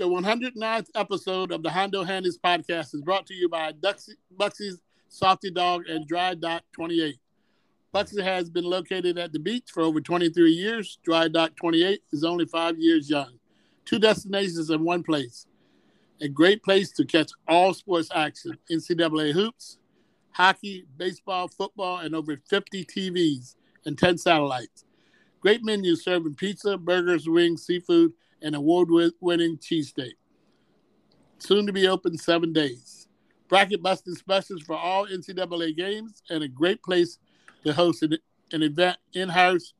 The 109th episode of the Hondo Handy's Podcast is brought to you by Buxy's Salty Dog and Dry Dock 28. Buxy has been located at the beach for over 23 years. Dry Dock 28 is only 5 years young. 2 destinations in one place. A great place to catch all sports action. NCAA hoops, hockey, baseball, football, and over 50 TVs and 10 satellites. Great menus serving pizza, burgers, wings, seafood, and award-winning cheesesteak. Soon to be open 7 days. Bracket-busting specials for all NCAA games and a great place to host an event in-house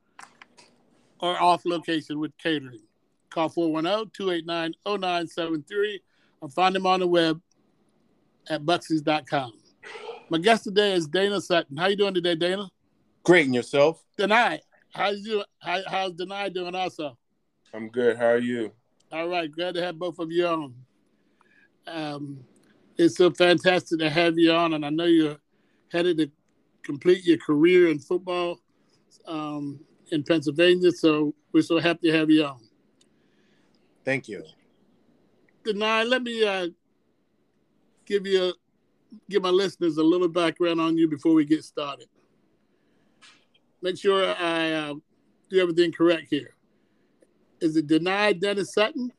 or off-location with catering. Call 410-289-0973 or find them on the web at buxys.com. My guest today is Dana Sutton. How you doing today, Dana? Great, and yourself? Dani. How's Dani doing also? I'm good. How are you? All right. Glad to have both of you on. It's so fantastic to have you on, and I know you're headed to complete your career in football in Pennsylvania, so we're so happy to have you on. Thank you. Dani, let me give my listeners a little background on you before we get started. Make sure I do everything correct here. Is it Dani Dennis Sutton?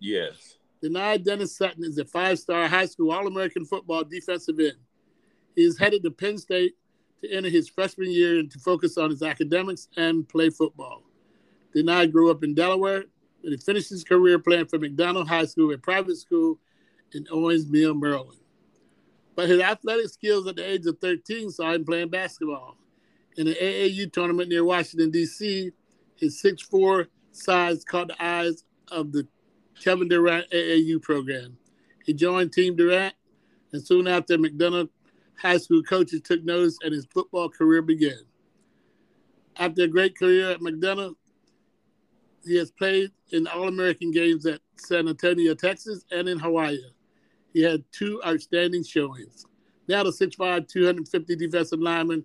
Yes. Dani Dennis Sutton is a 5-star high school All-American football defensive end. He is headed to Penn State to enter his freshman year and to focus on his academics and play football. Dani grew up in Delaware, but he finished his career playing for McDonogh High School, a private school in Owings Mills, Maryland. But his athletic skills at the age of 13 saw him playing basketball. In an AAU tournament near Washington, D.C., his 6'4", size caught the eyes of the Kevin Durant AAU program. He joined Team Durant, and soon after, McDonogh High School coaches took notice, and his football career began. After a great career at McDonogh, he has played in All-American games at San Antonio, Texas, and in Hawaii. He had 2 outstanding showings. Now the 6'5", 250 defensive lineman,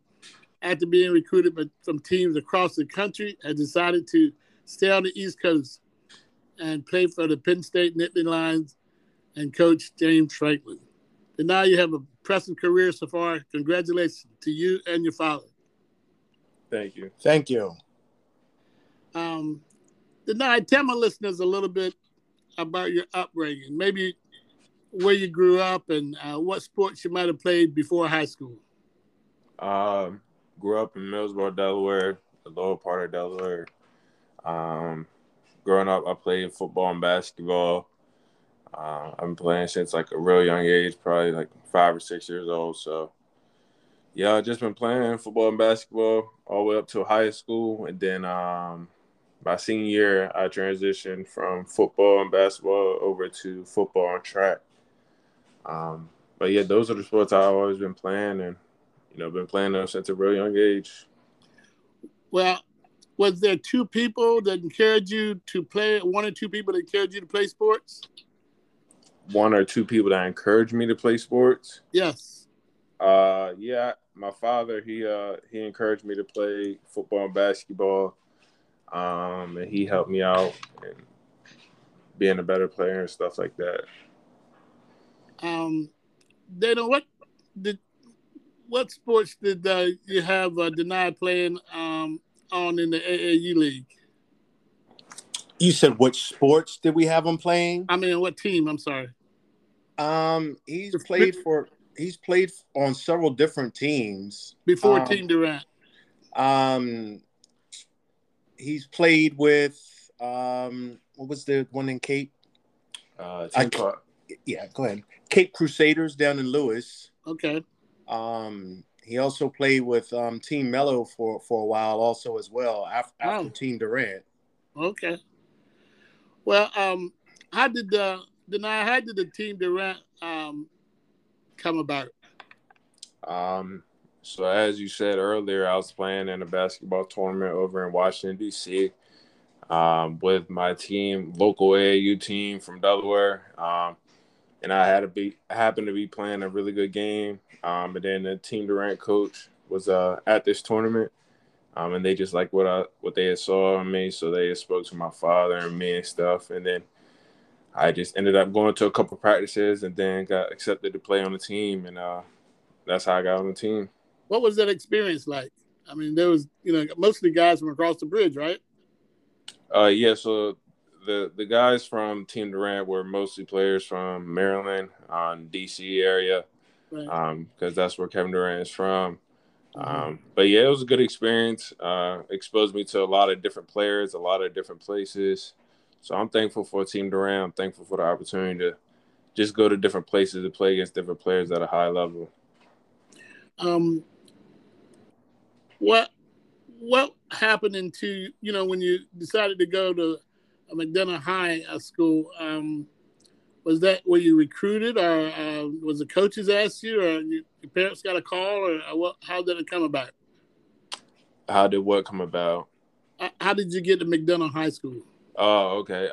after being recruited from teams across the country, has decided to stay on the East Coast and play for the Penn State Nittany Lions and coach James Franklin. And now you have an impressive career so far. Congratulations to you and your father. Thank you. Thank you. Dani, tell my listeners a little bit about your upbringing, maybe where you grew up and what sports you might have played before high school. Grew up in Millsboro, Delaware, the lower part of Delaware. Growing up, I played football and basketball. I've been playing since like a real young age, probably like 5 or 6 years old. So, yeah, I've just been playing football and basketball all the way up to high school. And then my senior year, I transitioned from football and basketball over to football and track. But, yeah, those are the sports I've always been playing and, you know, been playing them since a real young age. Well, was there two people that encouraged you to play? One or two people that encouraged you to play sports? One or two people that encouraged me to play sports? Yes. Yeah, my father, he encouraged me to play football and basketball, and he helped me out and being a better player and stuff like that. Dana, what sports did you have Dani playing on in the AAU league? You said which sports did we have him playing? I mean, what team? I'm sorry. He's played on several different teams before Team Durant. He's played with what was the one in Cape? Yeah, go ahead. Cape Crusaders down in Lewis. Okay. He also played with Team Mello for a while also as well after Team Durant. Okay. Well, how did the Team Durant come about? So as you said earlier, I was playing in a basketball tournament over in Washington, D.C. With my team, local AAU team from Delaware. And I happened to be playing a really good game. And then the Team Durant coach was at this tournament, and they just like what they had saw in me, so they spoke to my father and me and stuff. And then I just ended up going to a couple practices and then got accepted to play on the team. And that's how I got on the team. What was that experience like? I mean, there was, you know, mostly guys from across the bridge, right? Yeah, so the guys from Team Durant were mostly players from Maryland, D.C. area, because right. That's where Kevin Durant is from. But, yeah, it was a good experience. Exposed me to a lot of different players, a lot of different places. So I'm thankful for Team Durant. I'm thankful for the opportunity to just go to different places to play against different players at a high level. What happened into, you know, when you decided to go to McDonogh High School? Was that where you recruited, or was the coaches asked you, or your parents got a call, or what? How did it come about? How did what come about? How did you get to McDonogh High School? Oh, okay.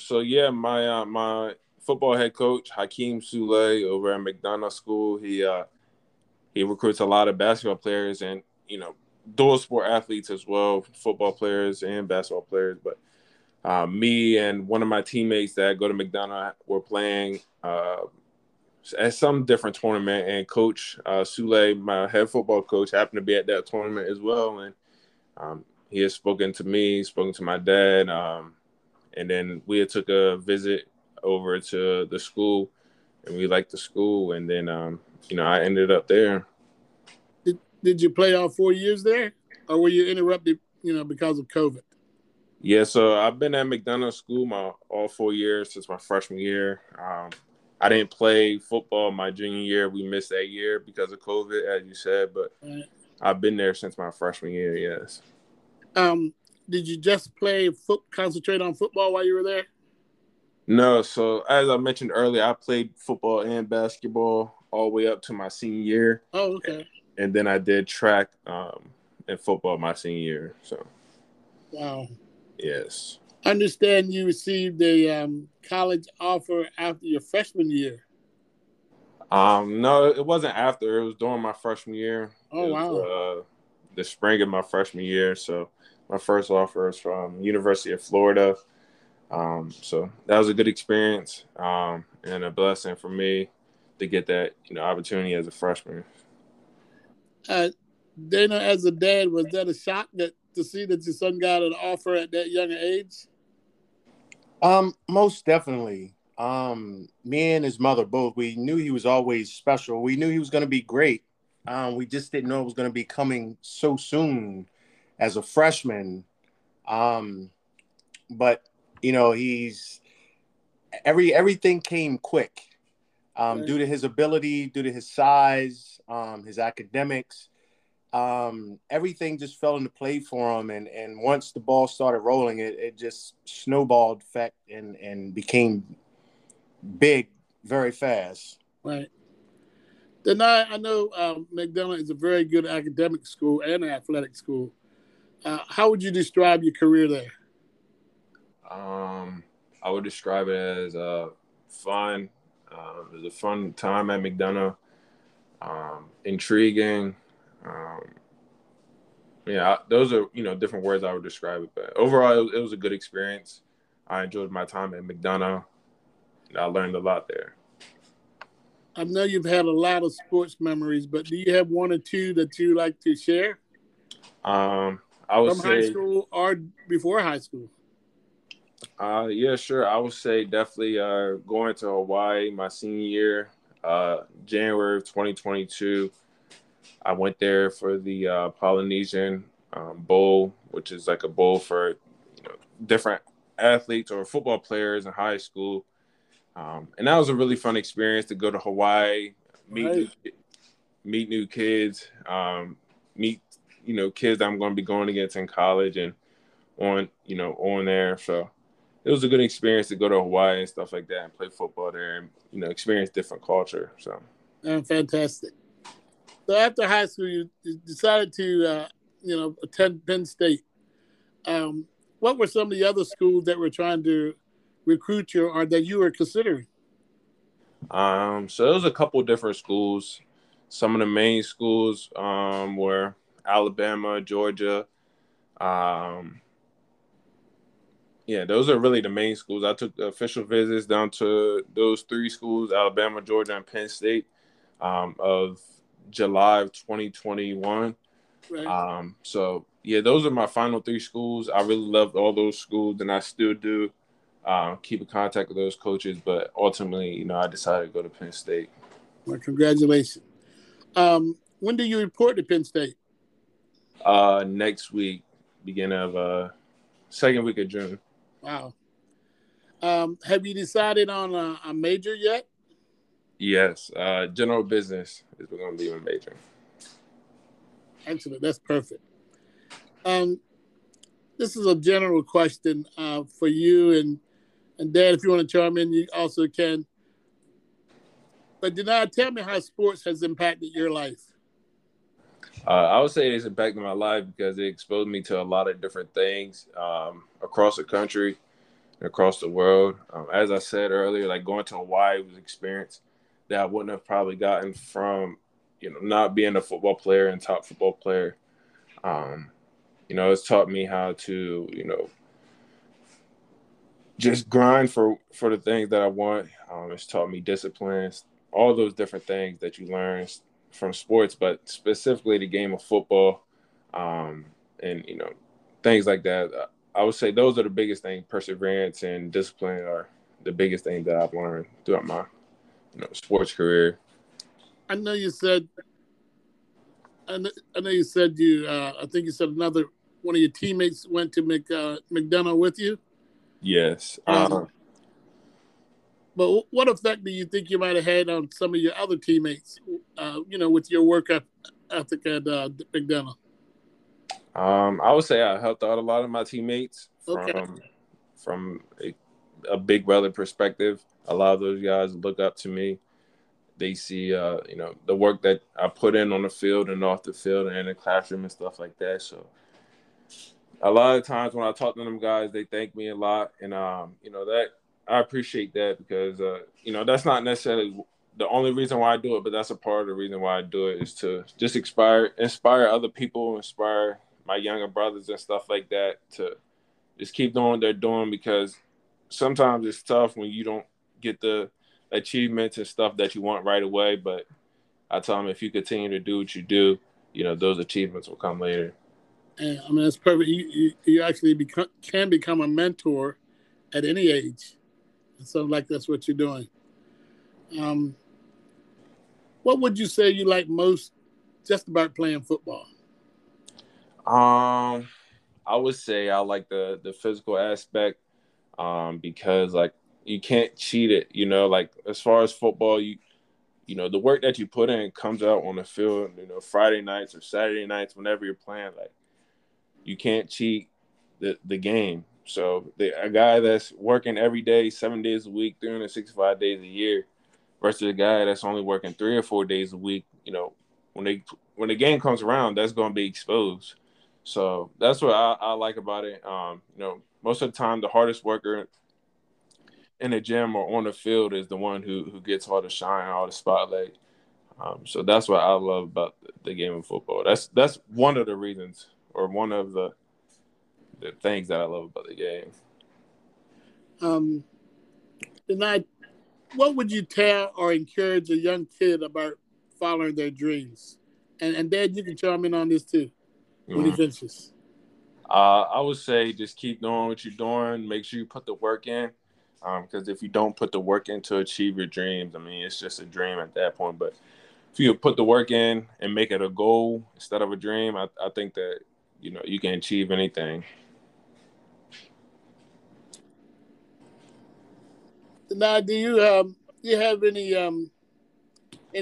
So yeah, my football head coach Hakeem Sule over at McDonogh School, he recruits a lot of basketball players and, you know, dual sport athletes as well, football players and basketball players, but. Me and one of my teammates that go to McDonogh were playing at some different tournament, and Coach Sule, my head football coach, happened to be at that tournament as well. And he had spoken to me, spoken to my dad, and then we had took a visit over to the school, and we liked the school. And then, you know, I ended up there. Did you play all 4 years there, or were you interrupted, you know, because of COVID? Yeah, so I've been at McDonogh School all 4 years since my freshman year. I didn't play football my junior year. We missed that year because of COVID, as you said, but I've been there since my freshman year, yes. Did you just play, concentrate on football while you were there? No, so as I mentioned earlier, I played football and basketball all the way up to my senior year. Oh, okay. And then I did track and football my senior year. So. Wow. Yes. Understand you received a college offer after your freshman year. No, it wasn't after. It was during my freshman year. Oh, wow. The spring of my freshman year. So my first offer is from University of Florida. So that was a good experience and a blessing for me to get that, you know, opportunity as a freshman. Dana, as a dad, was that a shock to see that your son got an offer at that young age? Most definitely. Me and his mother both, we knew he was always special. We knew he was going to be great. We just didn't know it was going to be coming so soon as a freshman. But, you know, he's everything came quick due to his ability, due to his size, his academics. Everything just fell into play for him, and once the ball started rolling, it just snowballed effect and became big very fast. Right. Then I know McDonogh is a very good academic school and athletic school. How would you describe your career there? I would describe it as fun. It was a fun time at McDonogh. Intriguing. Yeah, those are, you know, different words I would describe it, but overall it was a good experience. I enjoyed my time at McDonogh, and I learned a lot there. I know you've had a lot of sports memories, but do you have one or two that you like to share? I would say from high school or before high school. Yeah, sure. I would say definitely going to Hawaii my senior year, January of 2022. I went there for the Polynesian Bowl, which is like a bowl for, you know, different athletes or football players in high school. And that was a really fun experience to go to Hawaii, meet new kids, meet, you know, kids that I'm going to be going against in college and on there. So it was a good experience to go to Hawaii and stuff like that and play football there and, you know, experience different culture. So fantastic. So after high school, you decided to, attend Penn State. What were some of the other schools that were trying to recruit you or that you were considering? So there was a couple different schools. Some of the main schools were Alabama, Georgia, Yeah, those are really the main schools. I took official visits down to those three schools, Alabama, Georgia, and Penn State, of July of 2021. Right. So, yeah, those are my final three schools. I really loved all those schools, and I still do keep in contact with those coaches. But ultimately, you know, I decided to go to Penn State. Well, congratulations. When do you report to Penn State? Next week, beginning of second week of June. Wow. Have you decided on a major yet? Yes. General business is going to be my major. Excellent. That's perfect. This is a general question for you and Dad. If you want to chime in, you also can. But Denai, tell me how sports has impacted your life. I would say it's impacted my life because it exposed me to a lot of different things across the country and across the world. As I said earlier, like going to Hawaii was an experience that I wouldn't have probably gotten from, you know, not being a football player and top football player. You know, it's taught me how to, you know, just grind for the things that I want. It's taught me discipline, all those different things that you learn from sports, but specifically the game of football, and, you know, things like that. I would say those are the biggest things. Perseverance and discipline are the biggest thing that I've learned throughout my, you know, sports career. I know you said, I think you said another one of your teammates went to McDonogh with you. Yes. But what effect do you think you might have had on some of your other teammates, you know, with your work ethic at McDonogh? I would say I helped out a lot of my teammates from a big brother perspective. A lot of those guys look up to me. They see, you know, the work that I put in on the field and off the field and in the classroom and stuff like that. So a lot of times when I talk to them guys, they thank me a lot. And, you know, that I appreciate that because, you know, that's not necessarily the only reason why I do it, but that's a part of the reason why I do it is to just inspire other people, inspire my younger brothers and stuff like that to just keep doing what they're doing, because sometimes it's tough when you don't get the achievements and stuff that you want right away. But I tell them if you continue to do what you do, you know, those achievements will come later. And, I mean, that's perfect. You actually can become a mentor at any age. And so, like, that's what you're doing. What would you say you like most just about playing football? I would say I like the physical aspect because, like, you can't cheat it, you know. Like, as far as football, you know, the work that you put in comes out on the field, you know, Friday nights or Saturday nights, whenever you're playing. Like, you can't cheat the game. So a guy that's working every day, 7 days a week, 365 days a year, versus a guy that's only working 3 or 4 days a week, you know, when the game comes around, that's going to be exposed. So that's what I like about it. You know, most of the time, the hardest worker in the gym or on the field is the one who gets all the shine, all the spotlight. So that's what I love about the game of football. That's one of the reasons, or one of the things that I love about the game. What would you tell or encourage a young kid about following their dreams? And Dad, you can chime in on this too. When he finishes. I would say just keep doing what you're doing. Make sure you put the work in. Because if you don't put the work in to achieve your dreams, I mean, it's just a dream at that point. But if you put the work in and make it a goal instead of a dream, I think that, you know, you can achieve anything. Now, do you have any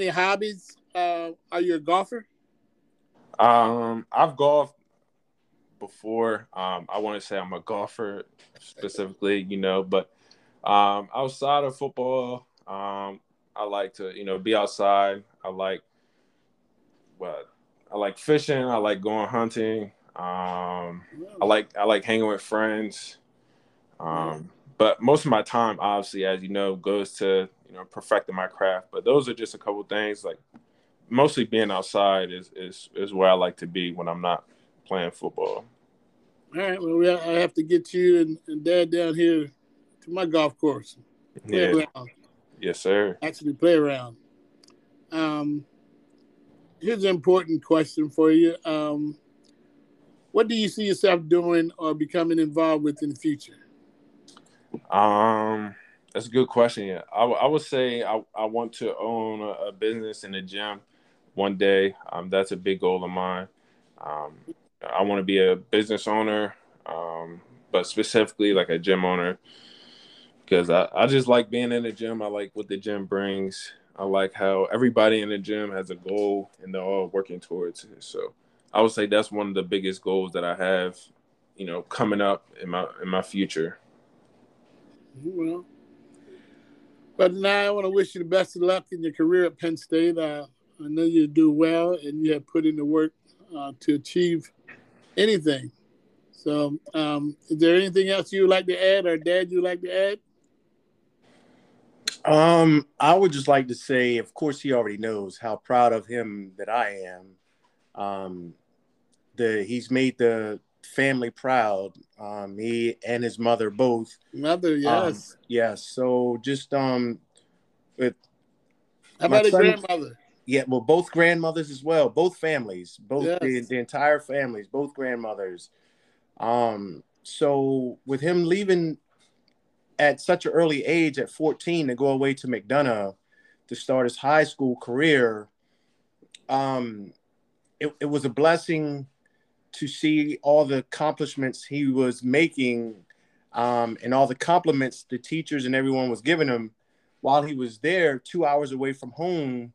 hobbies? Are you a golfer? I've golfed before. I want to say I'm a golfer specifically, you know, but outside of football, I like to, you know, be outside. I like fishing. I like going hunting. I like hanging with friends. But most of my time, obviously, as you know, goes to, you know, perfecting my craft. But those are just a couple of things. Like, mostly being outside is where I like to be when I'm not playing football. all right, well, I have to get you and Dad down here to my golf course. Playground. Yes, sir. Actually, playground. Here's an important question for you. What do you see yourself doing or becoming involved with in the future? That's a good question. Yeah. I would say I want to own a business in the gym one day. That's a big goal of mine. I want to be a business owner, but specifically like a gym owner, because I just like being in the gym. I like what the gym brings. I like how everybody in the gym has a goal and they're all working towards it. So I would say that's one of the biggest goals that I have, you know, coming up in my future. Well, but now I want to wish you the best of luck in your career at Penn State. I know you do well and you have put in the work to achieve anything. So is there anything else you would like to add, or Dad, you would like to add? I would just like to say, of course, he already knows how proud of him that I am. He's made the family proud. He and his mother both. Mother, yes, yes. So just with how about his grandmother? Yeah, well, both grandmothers as well. Both families, both yes. the entire families, both grandmothers. So with him leaving at such an early age, at 14, to go away to McDonogh to start his high school career, it was a blessing to see all the accomplishments he was making and all the compliments the teachers and everyone was giving him while he was there, 2 hours away from home.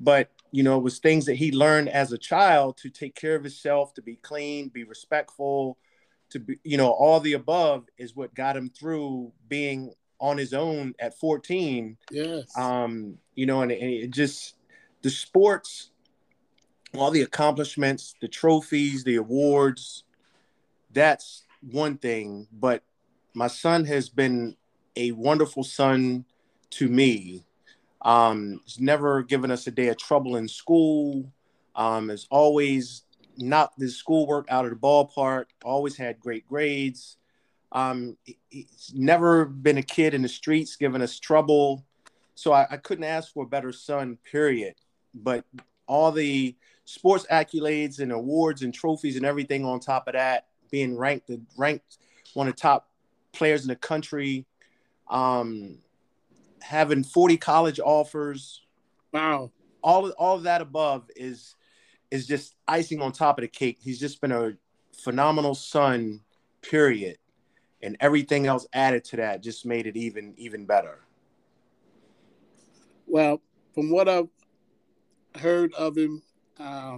But, you know, it was things that he learned as a child to take care of himself, to be clean, be respectful, to be, you know, all the above is what got him through being on his own at 14. Yes. You know, and it just, the sports, all the accomplishments, the trophies, the awards, that's one thing. But my son has been a wonderful son to me. He's never given us a day of trouble in school. Has always knocked his schoolwork out of the ballpark, always had great grades. He's never been a kid in the streets giving us trouble. So I couldn't ask for a better son, period. But all the sports accolades and awards and trophies and everything on top of that, being ranked one of the top players in the country, having 40 college offers. Wow. All of that above is just icing on top of the cake. He's just been a phenomenal son, period. And everything else added to that just made it even better. Well, from what I've heard of him, I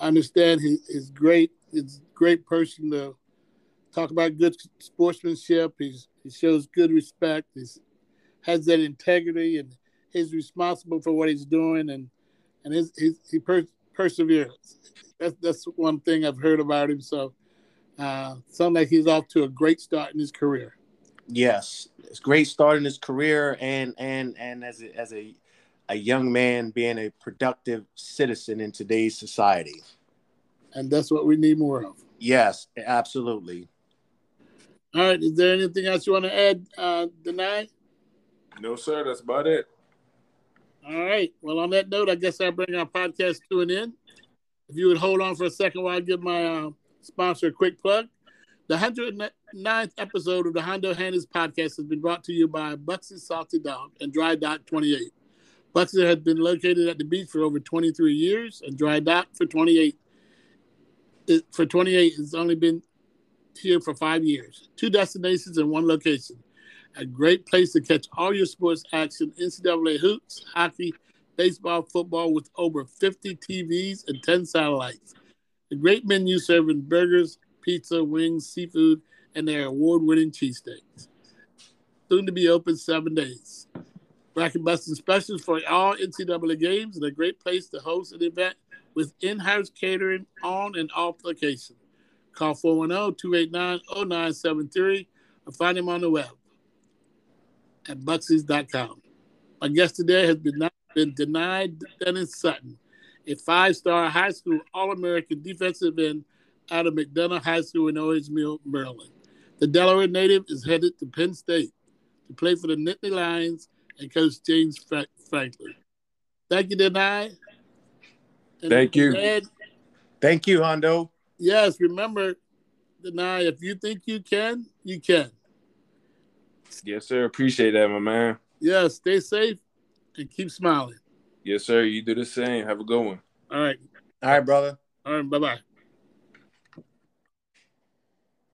understand he's a great person to talk about good sportsmanship. He shows good respect. He's has that integrity, and he's responsible for what he's doing, and he perseveres. That's one thing I've heard about him. So, sounds like he's off to a great start in his career. Yes, it's a great start in his career, and as a young man being a productive citizen in today's society. And that's what we need more of. Yes, absolutely. All right, is there anything else you want to add, Dani? No, sir. That's about it. All right. Well, on that note, I guess I'll bring our podcast to an end. If you would hold on for a second while I give my sponsor a quick plug. The 109th episode of the Hondo Handy's Podcast has been brought to you by Buxy's Salty Dog and Dry Dock 28. Buxy's has been located at the beach for over 23 years, and Dry Dock for 28 has only been here for 5 years. 2 destinations and 1 location. A great place to catch all your sports action, NCAA hoops, hockey, baseball, football, with over 50 TVs and 10 satellites. A great menu serving burgers, pizza, wings, seafood, and their award-winning cheesesteaks. Soon to be open 7 days. Bracket busting specials for all NCAA games, and a great place to host an event with in-house catering on and off location. Call 410-289-0973 or find them on the web at Buxy's.com. My guest today has been Dani Dennis Sutton, a 5-star high school All-American defensive end out of McDonogh High School in Owings Mills, Maryland. The Delaware native is headed to Penn State to play for the Nittany Lions and coach James Franklin. Thank you, Dani. Thank you. Thank you, Hondo. Yes, remember, Dani, if you think you can, you can. Yes, sir. Appreciate that, my man. Yeah, stay safe and keep smiling. Yes, sir. You do the same. Have a good one. All right. All right, brother. All right. Bye-bye.